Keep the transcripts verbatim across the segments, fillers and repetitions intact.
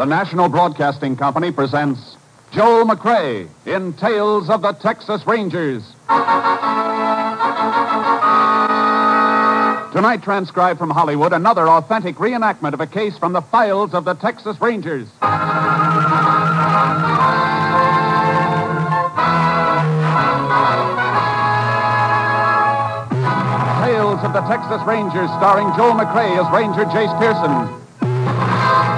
the National Broadcasting Company presents Joel McCrea in Tales of the Texas Rangers. Tonight, transcribed from Hollywood, another authentic reenactment of a case from the files of the Texas Rangers. Tales of the Texas Rangers, starring Joel McCrea as Ranger Jace Pearson.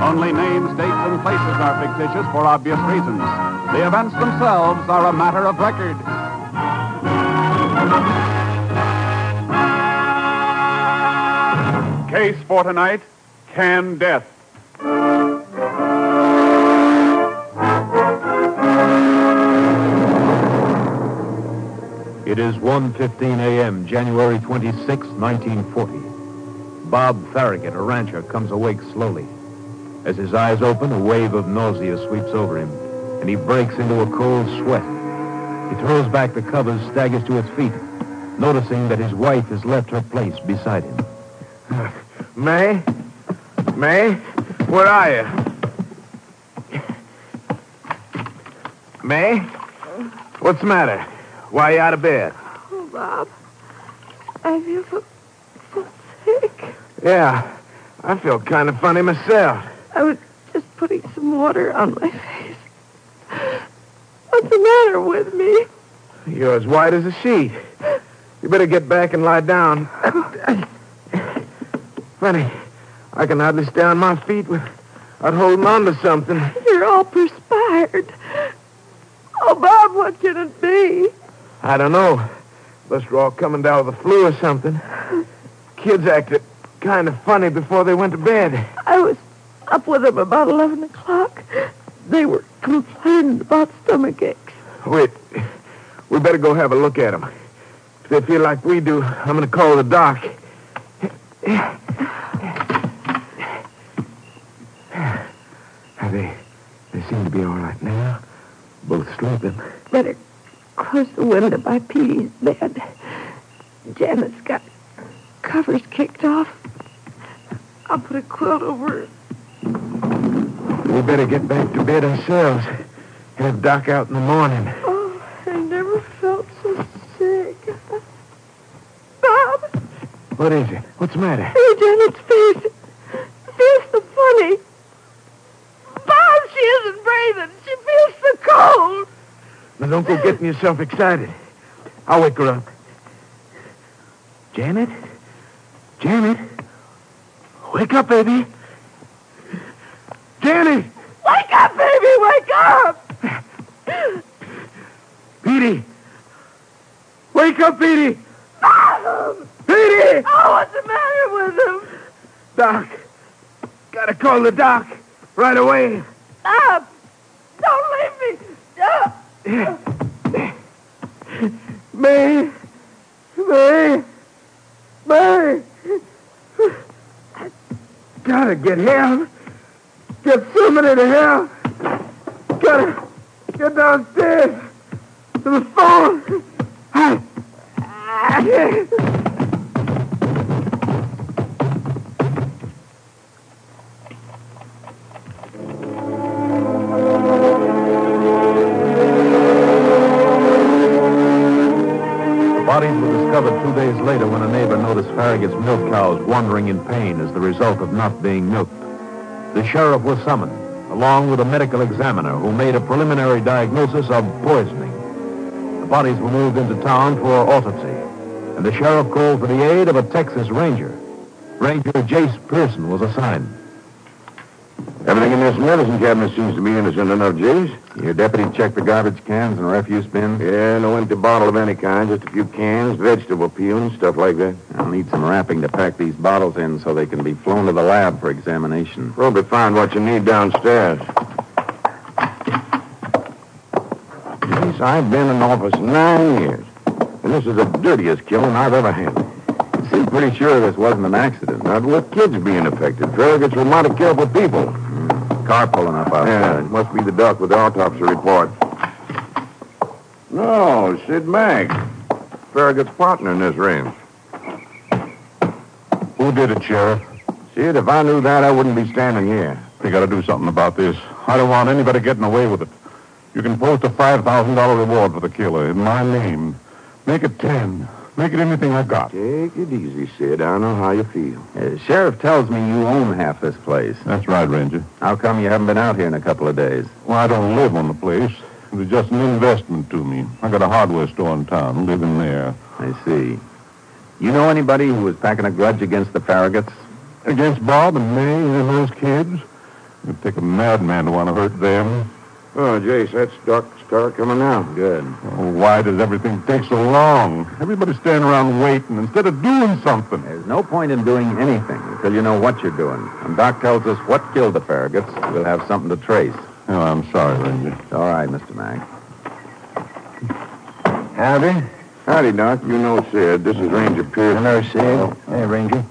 Only names, dates, and places are fictitious for obvious reasons. The events themselves are a matter of record. Case for tonight, Can Death. It is one fifteen a.m., January twenty-sixth, nineteen forty. Bob Farragut, a rancher, comes awake slowly. As his eyes open, a wave of nausea sweeps over him, and he breaks into a cold sweat. He throws back the covers, staggers to his feet, noticing that his wife has left her place beside him. Uh, May? May? Where are you? May? What's the matter? Why are you out of bed? Oh, Bob. I feel so, so sick. Yeah. I feel kind of funny myself. I was just putting some water on my face. What's the matter with me? You're as white as a sheet. You better get back and lie down. Funny, I can hardly stay on my feet without holding on to something. You're all perspired. Oh, Bob, what can it be? I don't know. Unless we're all coming down with the flu or something. Kids acted kind of funny before they went to bed. I was up with them about eleven o'clock. They were complaining about stomach aches. Wait, we better go have a look at them. If they feel like we do, I'm going to call the doc. They, they seem to be all right now. Both sleeping. Better close the window by Petey's bed. Janet's got covers kicked off. I'll put a quilt over it. We better get back to bed ourselves. Have Doc out in the morning. Oh, I never felt so sick. Bob! What is it? What's the matter? Hey, Janet's face. Feels so funny. Bob, she isn't breathing. She feels so cold. Now, don't go getting yourself excited. I'll wake her up. Janet? Janet? Wake up, baby. Janet! Wake up, baby! Wake up! Petey! Wake up, Petey! Mom! Petey! Oh, what's the matter with him? Doc. Gotta call the doc right away. Bob! Don't leave me! No. May! May! May! I gotta get help. Get somebody to help. Gotta get downstairs to the phone. I, I, the bodies were discovered two days later when a neighbor noticed Farragut's milk cows wandering in pain as the result of not being milked. The sheriff was summoned, along with a medical examiner who made a preliminary diagnosis of poisoning. The bodies were moved into town for autopsy, and the sheriff called for the aid of a Texas Ranger. Ranger Jace Pearson was assigned. Everything in this medicine cabinet seems to be innocent enough, Jace. Your deputy checked the garbage cans and refuse bins? Yeah, no empty bottle of any kind, just a few cans, vegetable peel and stuff like that. I'll need some wrapping to pack these bottles in so they can be flown to the lab for examination. Probably find what you need downstairs. Yes, I've been in office nine years, and this is the dirtiest killing I've ever handled. He's pretty sure this wasn't an accident. Not with kids being affected. Farragut's a lot of careful people. Mm. Car pulling up outside. Yeah, it must be the doc with the autopsy report. No, Sid Mack. Farragut's partner in this range. Who did it, Sheriff? Sid, if I knew that, I wouldn't be standing here. We got to do something about this. I don't want anybody getting away with it. You can post a five thousand dollars reward for the killer in my name. Make it ten. Make it anything I got. Take it easy, Sid. I know how you feel. Uh, sheriff tells me you own half this place. That's right, Ranger. How come you haven't been out here in a couple of days? Well, I don't live on the place. It was just an investment to me. I got a hardware store in town, living there. I see. You know anybody who was packing a grudge against the Farraguts? Against Bob and me and those kids? It'd take a madman to want to hurt them. Oh, Jace, that's Doc's car coming now. Good. Oh, why does everything take so long? Everybody's standing around waiting instead of doing something. There's no point in doing anything until you know what you're doing. And Doc tells us what killed the Farraguts. We'll have something to trace. Oh, I'm sorry, Ranger. It's all right, Mister Mack. Howdy. Howdy, Doc. You know Sid. This is Ranger Pearson. Hello, Sid. Hello. Hey, Ranger.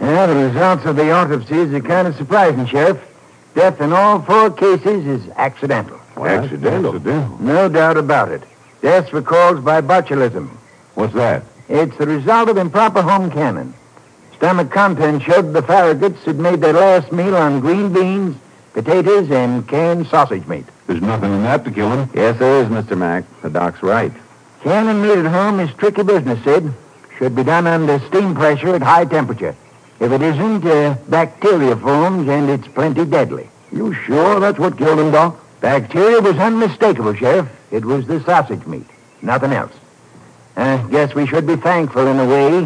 Yeah, the results of the autopsies are kind of surprising, Sheriff. Death in all four cases is accidental. Well, accidental? Accidental. No doubt about it. Deaths were caused by botulism. What's that? It's the result of improper home canning. Stomach contents showed the Farraguts had made their last meal on green beans, potatoes, and canned sausage meat. There's nothing in that to kill them. Yes, there is, Mister Mack. The doc's right. Canning meat at home is tricky business, Sid. Should be done under steam pressure at high temperature. If it isn't, uh, bacteria forms, and it's plenty deadly. You sure that's what killed him, Doc? Bacteria was unmistakable, Sheriff. It was the sausage meat, nothing else. I guess we should be thankful in a way.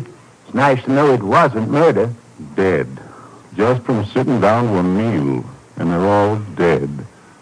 It's nice to know it wasn't murder. Dead. Just from sitting down to a meal, and they're all dead.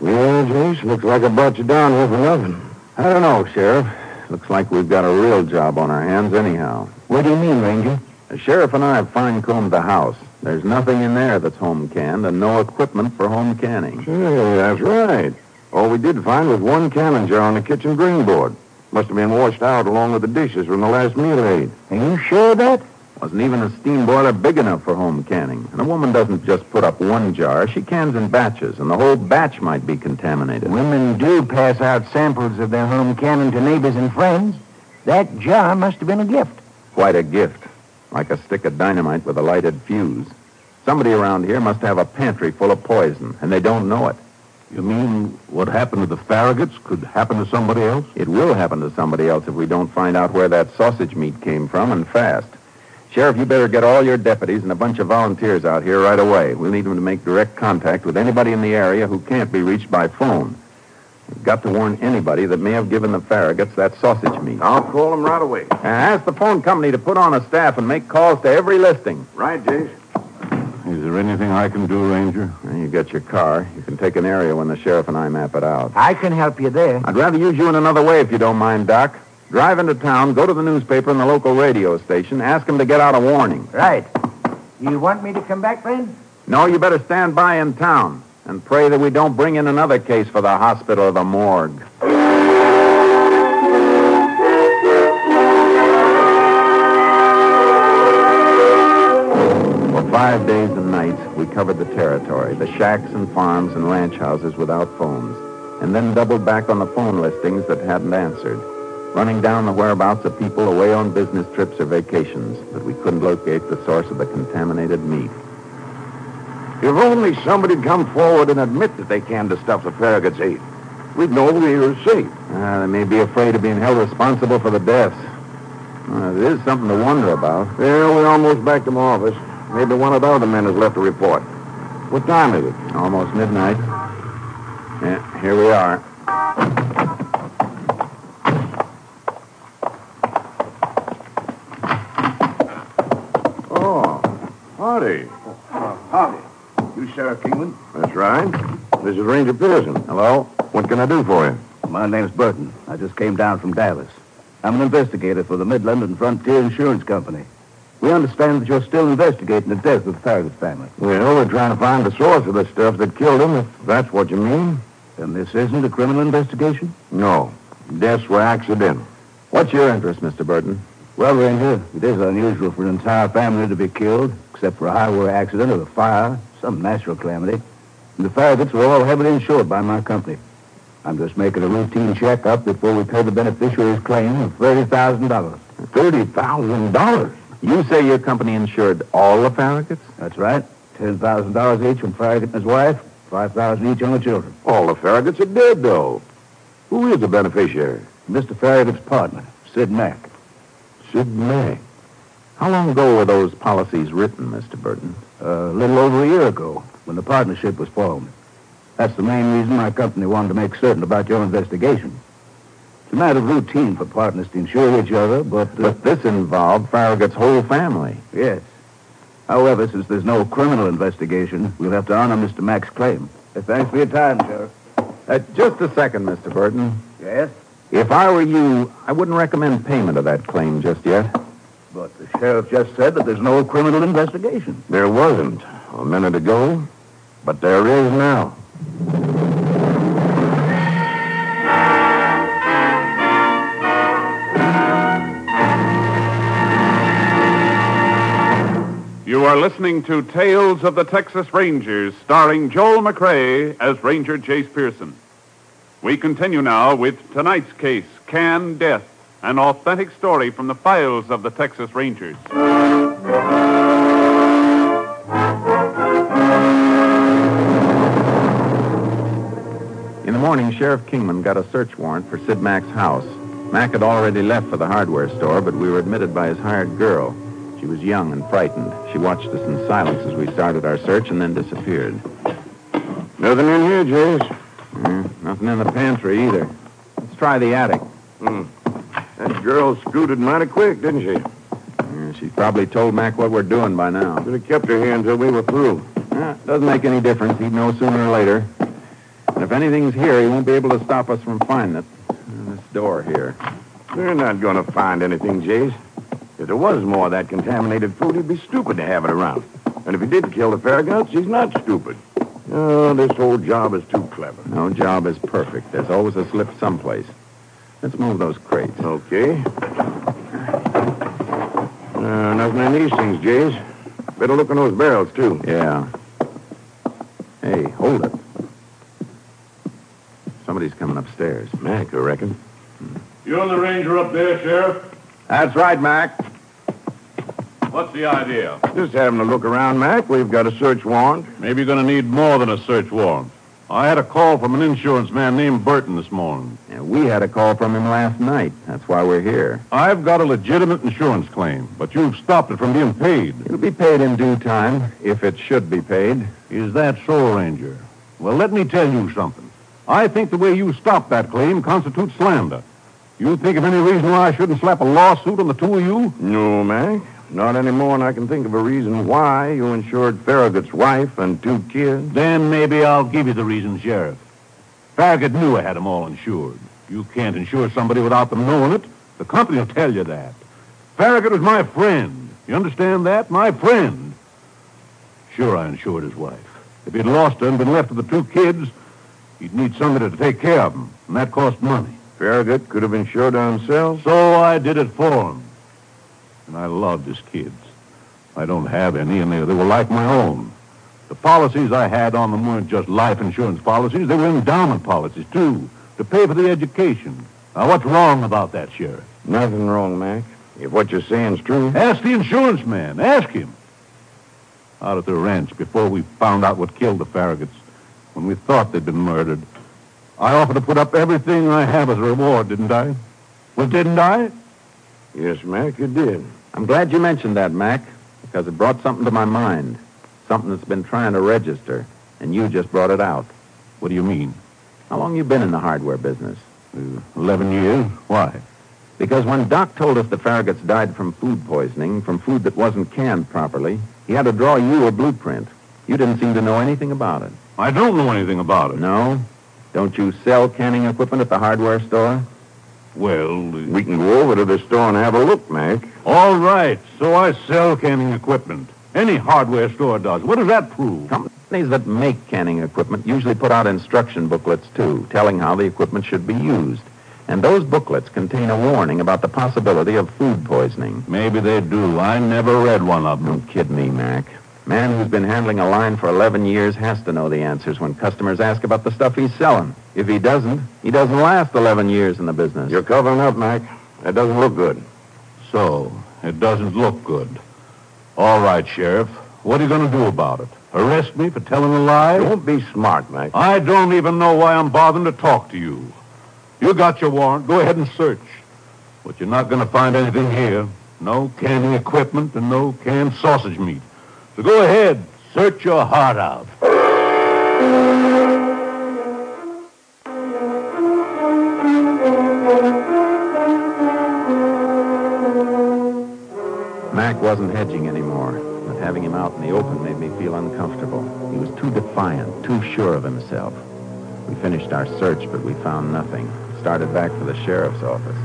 Well, Jace, looks like I brought you down here for nothing. I don't know, Sheriff. Looks like we've got a real job on our hands anyhow. What do you mean, Ranger? The sheriff and I have fine-combed the house. There's nothing in there that's home-canned and no equipment for home canning. Sure, that's right. All we did find was one canning jar on the kitchen green board. Must have been washed out along with the dishes from the last meal aid. Are you sure of that? Wasn't even a steam boiler big enough for home canning. And a woman doesn't just put up one jar. She cans in batches, and the whole batch might be contaminated. Women do pass out samples of their home canning to neighbors and friends. That jar must have been a gift. Quite a gift. Like a stick of dynamite with a lighted fuse. Somebody around here must have a pantry full of poison, and they don't know it. You mean what happened to the Farraguts could happen to somebody else? It will happen to somebody else if we don't find out where that sausage meat came from, and fast. Sheriff, you better get all your deputies and a bunch of volunteers out here right away. We'll need them to make direct contact with anybody in the area who can't be reached by phone. We've got to warn anybody that may have given the Farraguts that sausage meat. I'll call them right away. And ask the phone company to put on a staff and make calls to every listing. Right, Jace. Is there anything I can do, Ranger? Well, you got your car. You can take an area when the sheriff and I map it out. I can help you there. I'd rather use you in another way if you don't mind, Doc. Drive into town, go to the newspaper and the local radio station, ask them to get out a warning. Right. You want me to come back, then? No, you better stand by in town. And pray that we don't bring in another case for the hospital or the morgue. For five days and nights, we covered the territory, the shacks and farms and ranch houses without phones, and then doubled back on the phone listings that hadn't answered, running down the whereabouts of people away on business trips or vacations, but we couldn't locate the source of the contaminated meat. If only somebody'd come forward and admit that they canned the stuff the Farraguts ate, we'd know we were safe. Uh, they may be afraid of being held responsible for the deaths. Uh, there's something to wonder about. Yeah, we're almost back to my office. Maybe one of the other men has left a report. What time is it? Almost midnight. Yeah, here we are. Oh, howdy. Uh, howdy. You Sheriff Kingman? That's right. This is Ranger Pearson. Hello. What can I do for you? My name's Burton. I just came down from Dallas. I'm an investigator for the Midland and Frontier Insurance Company. We understand that you're still investigating the death of the Farragut family. Well, we're trying to find the source of the stuff that killed him, if that's what you mean. Then this isn't a criminal investigation? No. Deaths were accidental. What's your interest, Mister Burton? Well, Ranger, it is unusual for an entire family to be killed, except for a highway accident or a fire, some natural calamity. And the Farraguts were all heavily insured by my company. I'm just making a routine checkup before we pay the beneficiary's claim of thirty thousand dollars. thirty thousand dollars? You say your company insured all the Farraguts? That's right. ten thousand dollars each from Farragut and his wife, five thousand dollars each on the children. All the Farraguts are dead, though. Who is the beneficiary? Mister Farragut's partner, Sid Mack. Sid Mack? How long ago were those policies written, Mister Burton? Uh, a little over a year ago, when the partnership was formed. That's the main reason my company wanted to make certain about your investigation. It's a matter of routine for partners to insure each other, but... Uh, but this involved Farragut's whole family. Yes. However, since there's no criminal investigation, we'll have to honor Mister Mack's claim. Hey, thanks for your time, Sheriff. Uh, just a second, Mister Burton. Yes? If I were you, I wouldn't recommend payment of that claim just yet. But the sheriff just said that there's no criminal investigation. There wasn't a minute ago, but there is now. You are listening to Tales of the Texas Rangers, starring Joel McCrea as Ranger Jace Pearson. We continue now with tonight's case, Can Death, an authentic story from the files of the Texas Rangers. In the morning, Sheriff Kingman got a search warrant for Sid Mack's house. Mack had already left for the hardware store, but we were admitted by his hired girl. She was young and frightened. She watched us in silence as we started our search and then disappeared. Nothing in here, Jace. Mm, nothing in the pantry either. Let's try the attic. Mm. That girl scooted mighty quick, didn't she? Mm, she probably told Mack what we're doing by now. Should have kept her here until we were through. Eh, doesn't make any difference. He'd know sooner or later. And if anything's here, he won't be able to stop us from finding it. This door here. We're not going to find anything, Jace. If there was more of that contaminated food, he'd be stupid to have it around. And if he did kill the Farraguts, he's not stupid. Oh, this whole job is too clever. No job is perfect. There's always a slip someplace. Let's move those crates. Okay. Uh, nothing in these things, Jace. Better look in those barrels, too. Yeah. Hey, hold it. Somebody's coming upstairs. Mac, I reckon. You're the ranger up there, Sheriff? That's right, Mac. What's the idea? Just having a look around, Mac. We've got a search warrant. Maybe you're going to need more than a search warrant. I had a call from an insurance man named Burton this morning. Yeah, we had a call from him last night. That's why we're here. I've got a legitimate insurance claim, but you've stopped it from being paid. It'll be paid in due time, if it should be paid. Is that so, Ranger? Well, let me tell you something. I think the way you stopped that claim constitutes slander. You think of any reason why I shouldn't slap a lawsuit on the two of you? No, Mac. Not any more than I can think of a reason why you insured Farragut's wife and two kids. Then maybe I'll give you the reason, Sheriff. Farragut knew I had them all insured. You can't insure somebody without them knowing it. The company will tell you that. Farragut was my friend. You understand that? My friend. Sure, I insured his wife. If he'd lost her and been left with the two kids, he'd need somebody to take care of them, and that cost money. Farragut could have insured her himself. So I did it for him. And I loved his kids. I don't have any, and they, they were like my own. The policies I had on them weren't just life insurance policies. They were endowment policies, too, to pay for the education. Now, what's wrong about that, Sheriff? Nothing wrong, Mac, if what you're saying's true. Ask the insurance man. Ask him. Out at the ranch, before we found out what killed the Farraguts, when we thought they'd been murdered, I offered to put up everything I have as a reward, didn't I? Well, didn't I? Yes, Mac, you did. I'm glad you mentioned that, Mac, because it brought something to my mind. Something that's been trying to register, and you just brought it out. What do you mean? How long you been in the hardware business? Uh, Eleven years. Why? Because when Doc told us the Farraguts died from food poisoning, from food that wasn't canned properly, he had to draw you a blueprint. You didn't seem to know anything about it. I don't know anything about it. No? Don't you sell canning equipment at the hardware store? Well, uh, we can go over to the store and have a look, Mac. All right. So I sell canning equipment. Any hardware store does. What does that prove? Companies that make canning equipment usually put out instruction booklets, too, telling how the equipment should be used. And those booklets contain a warning about the possibility of food poisoning. Maybe they do. I never read one of them. Don't kid me, Mac. Man who's been handling a line for eleven years has to know the answers when customers ask about the stuff he's selling. If he doesn't, he doesn't last eleven years in the business. You're covering up, Mac. That doesn't look good. So, it doesn't look good. All right, Sheriff. What are you going to do about it? Arrest me for telling a lie? Don't be smart, Mac. I don't even know why I'm bothering to talk to you. You got your warrant. Go ahead and search. But you're not going to find anything here. No canning equipment and no canned sausage meat. So go ahead. Search your heart out. Mac wasn't hedging anymore, but having him out in the open made me feel uncomfortable. He was too defiant, too sure of himself. We finished our search, but we found nothing. Started back for the sheriff's office.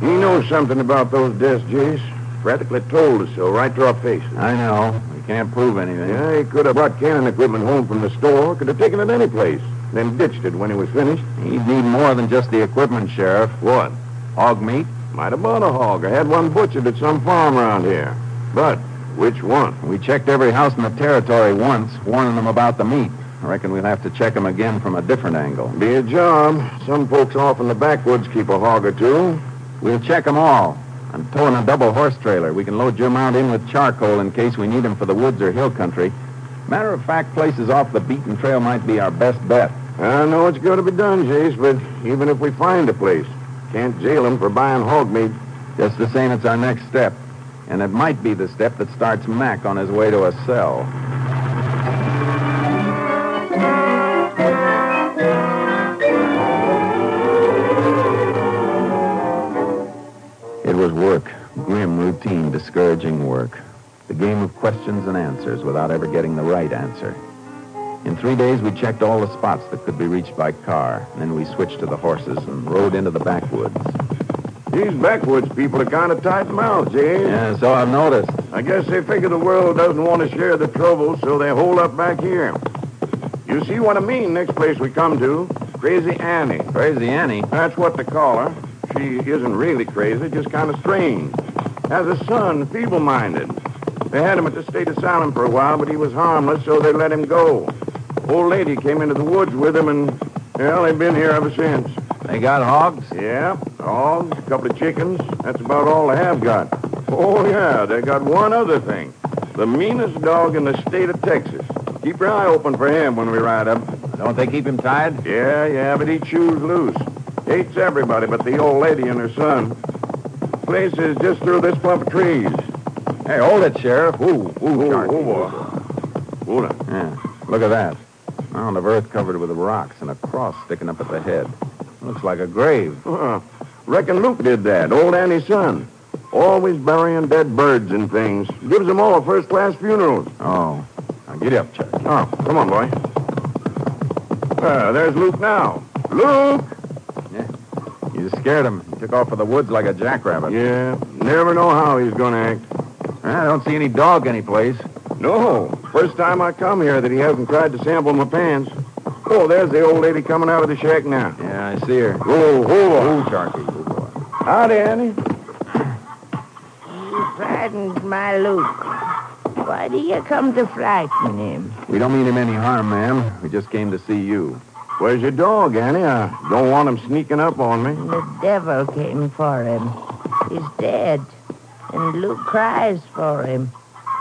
He knows something about those desks, Jace. Practically told us so, right to our faces. I know. We can't prove anything. Yeah, he could have brought cannon equipment home from the store. Could have taken it any place. Then ditched it when he was finished. He'd need more than just the equipment, Sheriff. What? Hog meat? Might have bought a hog or had one butchered at some farm around here. But which one? We checked every house in the territory once, warning them about the meat. I reckon we'll have to check them again from a different angle. Be a job. Some folks off in the backwoods keep a hog or two. We'll check them all. I'm towing a double horse trailer. We can load your mount in with charcoal in case we need him for the woods or hill country. Matter of fact, places off the beaten trail might be our best bet. I know it's got to be done, Jace, but even if we find a place, can't jail him for buying hog meat. Just the same, it's our next step. And it might be the step that starts Mac on his way to a cell. It was work. Grim, routine, discouraging work. The game of questions and answers without ever getting the right answer. In three days, we checked all the spots that could be reached by car. And then we switched to the horses and rode into the backwoods. These backwoods people are kind of tight-mouthed, James. Yeah, so I've noticed. I guess they figure the world doesn't want to share the trouble, so they hole up back here. You see what I mean next place we come to? Crazy Annie. Crazy Annie? That's what they call her. She isn't really crazy, just kind of strange. Has a son, feeble-minded. They had him at the state asylum for a while, but he was harmless, so they let him go. Old lady came into the woods with him, and, well, they've been here ever since. They got hogs? Yeah, hogs, a couple of chickens. That's about all they have got. Oh, yeah, they got one other thing. The meanest dog in the state of Texas. Keep your eye open for him when we ride up. Don't they keep him tied? Yeah, yeah, but he chews loose. Hates everybody but the old lady and her son. Place is just through this clump of trees. Hey, hold it, Sheriff. Ooh, ooh, ooh, ooh. Hold it. Yeah, look at that. Mound of earth covered with rocks and a cross sticking up at the head. Looks like a grave. Uh, reckon Luke did that, old Annie's son. Always burying dead birds and things. Gives them all first-class funerals. Oh. Now, get up, Chuck. Oh, come on, boy. Uh, there's Luke now. Luke! You scared him. He took off for the woods like a jackrabbit. Yeah, never know how he's going to act. I don't see any dog anyplace. No. First time I come here that he hasn't tried to sample my pants. Oh, there's the old lady coming out of the shack now. Yeah, I see her. Oh, hold on. Oh, Sharky. Howdy, Annie. You frightened my Luke. Why do you come to frighten him? We don't mean him any harm, ma'am. We just came to see you. Where's your dog, Annie? I don't want him sneaking up on me. The devil came for him. He's dead. And Luke cries for him.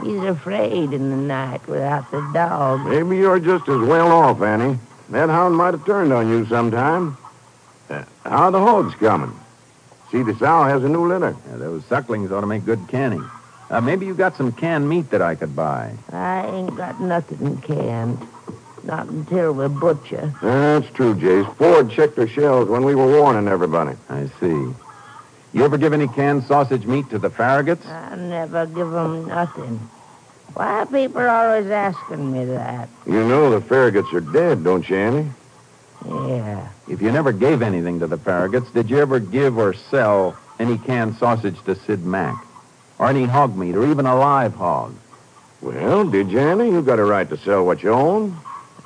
He's afraid in the night without the dog. Maybe you're just as well off, Annie. That hound might have turned on you sometime. Uh, how are the hogs coming? See, the sow has a new litter. Yeah, those sucklings ought to make good canning. Uh, maybe you got some canned meat that I could buy. I ain't got nothing canned. Not until the butcher. That's true, Jace. Ford checked her shells when we were warning everybody. I see. You ever give any canned sausage meat to the Farraguts? I never give them nothing. Why are people always asking me that? You know the Farraguts are dead, don't you, Annie? Yeah. If you never gave anything to the Farraguts, did you ever give or sell any canned sausage to Sid Mack? Or any hog meat, or even a live hog? Well, did you, Annie? You've got a right to sell what you own.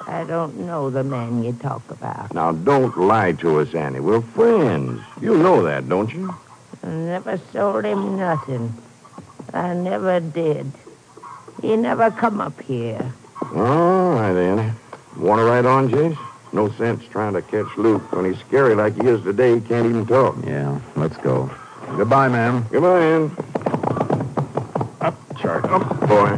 I don't know the man you talk about. Now, don't lie to us, Annie. We're friends. You know that, don't you? I never sold him nothing. I never did. He never come up here. All right, Annie. Want to ride on, Jace? No sense trying to catch Luke. When he's scary like he is today, he can't even talk. Yeah, let's go. Goodbye, ma'am. Goodbye, Ann. Up, Charlie. Up, boy.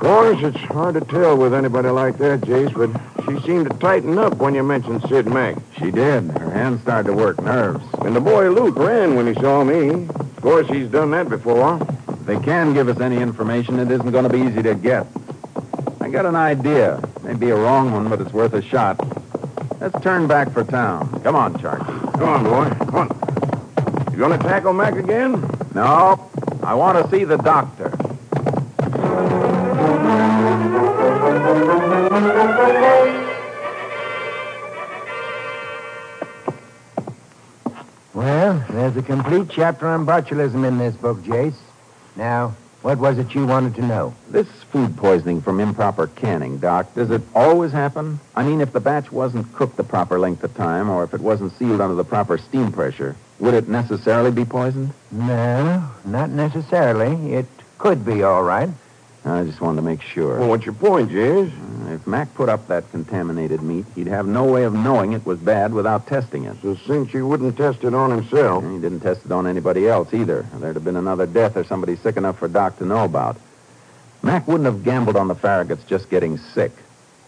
Boys, it's hard to tell with anybody like that, Jace, but she seemed to tighten up when you mentioned Sid Mack. She did. Her hands started to work nerves. And the boy Luke ran when he saw me. Of course, he's done that before. If they can give us any information, it isn't going to be easy to get. I got an idea. Maybe a wrong one, but it's worth a shot. Let's turn back for town. Come on, Charlie. Come on, boy. Come on. You going to tackle Mac again? No. I want to see the doctor. Well, there's a complete chapter on botulism in this book, Jace. Now, what was it you wanted to know? This food poisoning from improper canning, Doc, does it always happen? I mean, if the batch wasn't cooked the proper length of time, or if it wasn't sealed under the proper steam pressure, would it necessarily be poisoned? No, not necessarily. It could be, all right. I just wanted to make sure. Well, what's your point, Jace? Uh, if Mac put up that contaminated meat, he'd have no way of knowing it was bad without testing it. So since he wouldn't test it on himself... He didn't test it on anybody else either. There'd have been another death or somebody sick enough for Doc to know about. Mac wouldn't have gambled on the Farraguts just getting sick.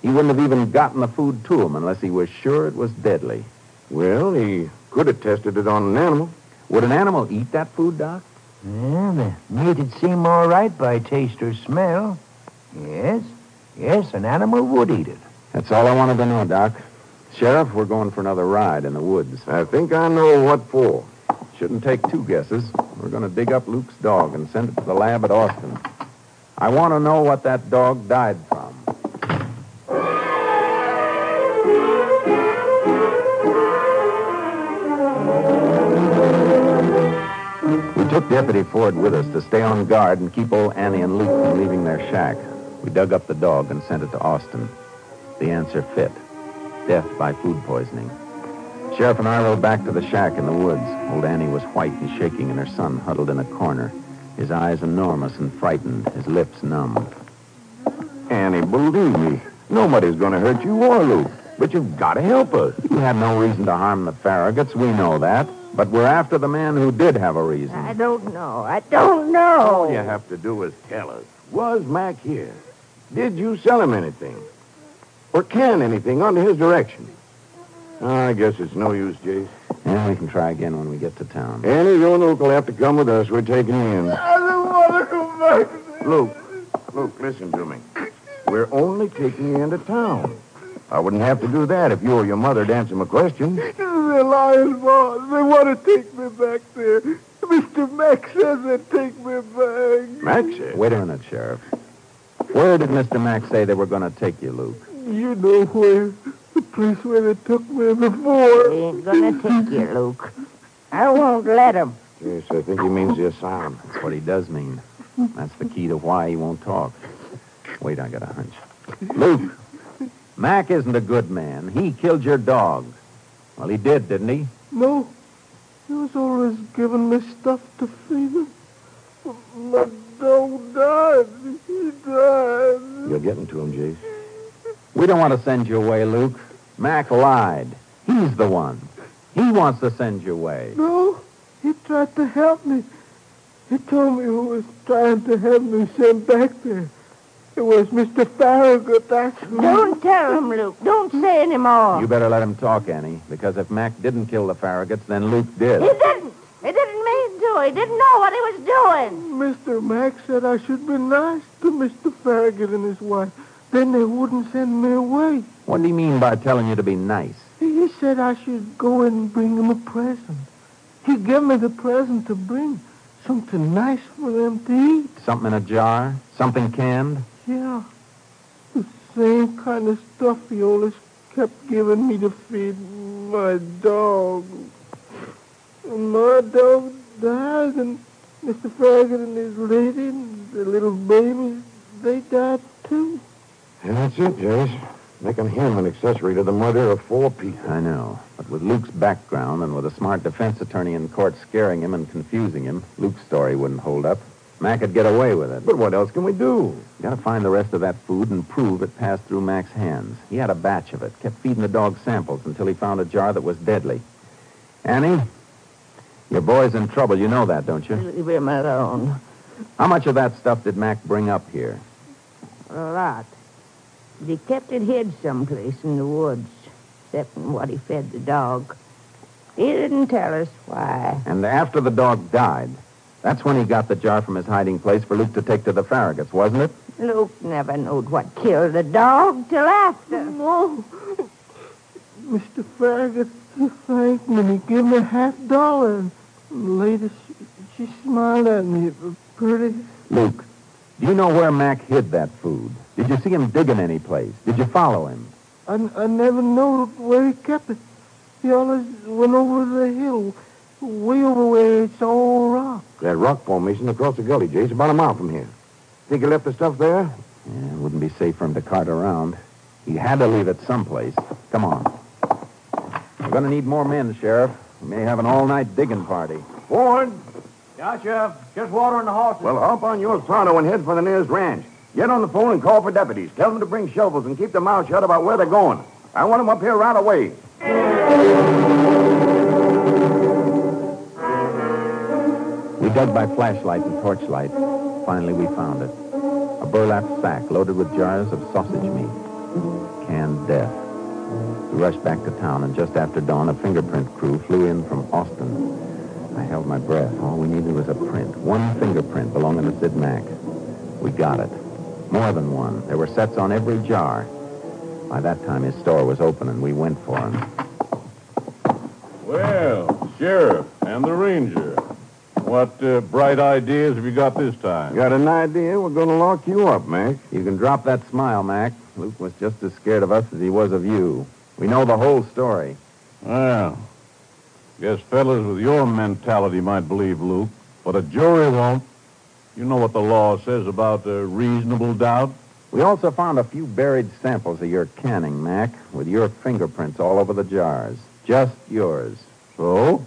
He wouldn't have even gotten the food to him unless he was sure it was deadly. Well, he could have tested it on an animal. Would an animal eat that food, Doc? Yeah, the meat would seem all right by taste or smell. Yes, yes, an animal would eat it. That's all I wanted to know, Doc. Sheriff, we're going for another ride in the woods. I think I know what for. Shouldn't take two guesses. We're going to dig up Luke's dog and send it to the lab at Austin. I want to know what that dog died from. We took Deputy Ford with us to stay on guard and keep old Annie and Luke from leaving their shack. We dug up the dog and sent it to Austin. The answer fit. Death by food poisoning. Sheriff and I rode back to the shack in the woods. Old Annie was white and shaking and her son huddled in a corner. His eyes enormous and frightened, his lips numb. Annie, believe me, nobody's going to hurt you or Luke, but you've got to help us. You have no reason to harm the Farraguts, we know that. But we're after the man who did have a reason. I don't know. I don't know. All you have to do is tell us. Was Mac here? Did you sell him anything? Or can anything under his direction? Oh, I guess it's no use, Jace. Yeah, we can try again when we get to town. Annie, your Luke will have to come with us. We're taking him in. I don't want to come back. Luke, Luke, listen to me. We're only taking you into town. I wouldn't have to do that if you or your mother'd answer my question. They're lying, boss. They want to take me back there. Mister Mack says they'd take me back. Mack says? Wait a minute, Sheriff. Where did Mister Mack say they were going to take you, Luke? You know where. The place where they took me before. They ain't going to take you, Luke. I won't let them. Yes, I think he means the asylum. That's what he does mean. That's the key to why he won't talk. Wait, I got a hunch. Luke. Mac isn't a good man. He killed your dog. Well, he did, didn't he? No. He was always giving me stuff to feed him. My dog died. He died. You're getting to him, Jace. We don't want to send you away, Luke. Mac lied. He's the one. He wants to send you away. No. He tried to help me. He told me he was trying to help me send back there. It was Mister Farragut, that's who. Don't tell him, Luke. Don't say any more. You better let him talk, Annie, because if Mac didn't kill the Farraguts, then Luke did. He didn't. He didn't mean to. He didn't know what he was doing. Mister Mac said I should be nice to Mister Farragut and his wife. Then they wouldn't send me away. What did he mean by telling you to be nice? He said I should go and bring him a present. He gave me the present to bring. Something nice for them to eat. Something in a jar? Something canned? Yeah, the same kind of stuff he always kept giving me to feed my dog. And my dog died, and Mister Farragut and his lady and the little babies, they died too. And that's it, Jace. Making him an accessory to the murder of four people. I know. But with Luke's background and with a smart defense attorney in court scaring him and confusing him, Luke's story wouldn't hold up. Mac could get away with it. But what else can we do? You gotta find the rest of that food and prove it passed through Mac's hands. He had a batch of it. Kept feeding the dog samples until he found a jar that was deadly. Annie, your boy's in trouble. You know that, don't you? Leave him alone. How much of that stuff did Mac bring up here? A lot. But he kept it hid someplace in the woods, except in what he fed the dog. He didn't tell us why. And after the dog died, that's when he got the jar from his hiding place for Luke to take to the Farraguts, wasn't it? Luke never knowed what killed the dog till after. No. Mister Farragut thanked me and he gave me a half dollar. And later, she, she smiled at me. Pretty. Luke, do you know where Mac hid that food? Did you see him digging any place? Did you follow him? I, I never know where he kept it. He always went over the hill. Way over where it's all rock. That rock formation across the gully, Jace, about a mile from here. Think he left the stuff there? Yeah, it wouldn't be safe for him to cart around. He had to leave it someplace. Come on. We're going to need more men, Sheriff. We may have an all-night digging party. Forward. Yeah, Sheriff. Just watering the horses. Well, hop on your pronto and head for the nearest ranch. Get on the phone and call for deputies. Tell them to bring shovels and keep their mouths shut about where they're going. I want them up here right away. We dug by flashlight and torchlight. Finally, we found it. A burlap sack loaded with jars of sausage meat. Canned death. We rushed back to town, and just after dawn, a fingerprint crew flew in from Austin. I held my breath. All we needed was a print. One fingerprint belonging to Sid Mack. We got it. More than one. There were sets on every jar. By that time, his store was open, and we went for him. Well, Sheriff and the Ranger... What uh, bright ideas have you got this time? Got an idea? We're going to lock you up, Mac. You can drop that smile, Mac. Luke was just as scared of us as he was of you. We know the whole story. Well, guess fellas with your mentality might believe Luke, but a jury won't. You know what the law says about uh, reasonable doubt. We also found a few buried samples of your canning, Mac, with your fingerprints all over the jars. Just yours. So?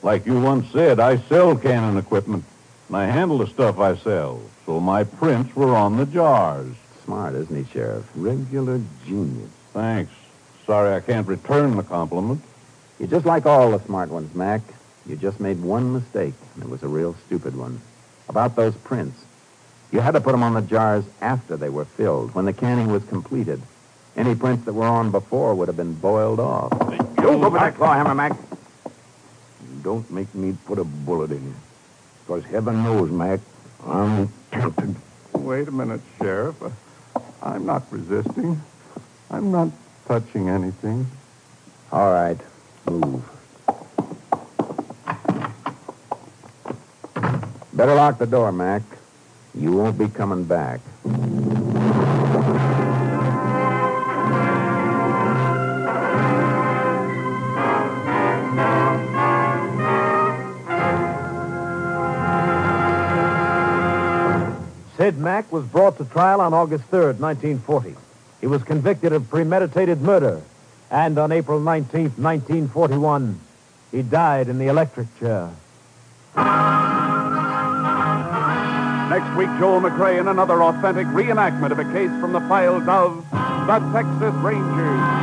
Like you once said, I sell canning equipment, and I handle the stuff I sell, so my prints were on the jars. Smart, isn't he, Sheriff? Regular genius. Thanks. Sorry I can't return the compliment. You're just like all the smart ones, Mac. You just made one mistake, and it was a real stupid one. About those prints. You had to put them on the jars after they were filled, when the canning was completed. Any prints that were on before would have been boiled off. Don't go with that claw hammer, Mac. Don't make me put a bullet in you. Because heaven knows, Mac, I'm tempted. Wait a minute, Sheriff. I'm not resisting. I'm not touching anything. All right. Move. Better lock the door, Mac. You won't be coming back. Sid Mack was brought to trial on August third, nineteen forty. He was convicted of premeditated murder, and on April nineteenth, nineteen forty-one, he died in the electric chair. Next week, Joel McCrea in another authentic reenactment of a case from the files of the Texas Rangers.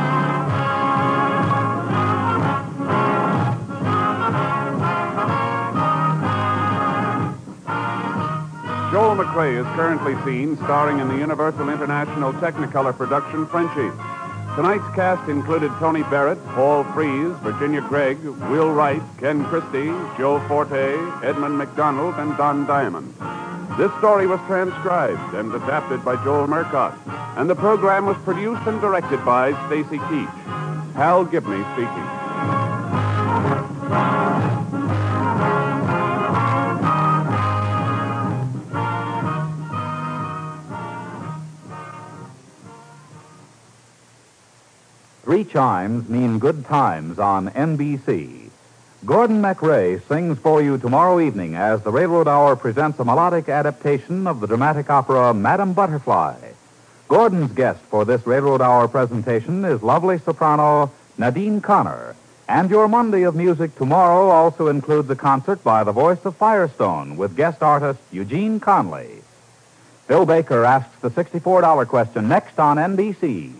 Joel McCrea is currently seen starring in the Universal International Technicolor production, Frenchie. Tonight's cast included Tony Barrett, Paul Frees, Virginia Gregg, Will Wright, Ken Christie, Joe Forte, Edmund McDonald, and Don Diamond. This story was transcribed and adapted by Joel Murcott, and the program was produced and directed by Stacy Keach. Hal Gibney speaking. Three chimes mean good times on N B C. Gordon MacRae sings for you tomorrow evening as the Railroad Hour presents a melodic adaptation of the dramatic opera Madam Butterfly. Gordon's guest for this Railroad Hour presentation is lovely soprano Nadine Connor. And your Monday of Music tomorrow also includes a concert by the Voice of Firestone with guest artist Eugene Conley. Phil Baker asks the sixty-four dollar question next on N B C.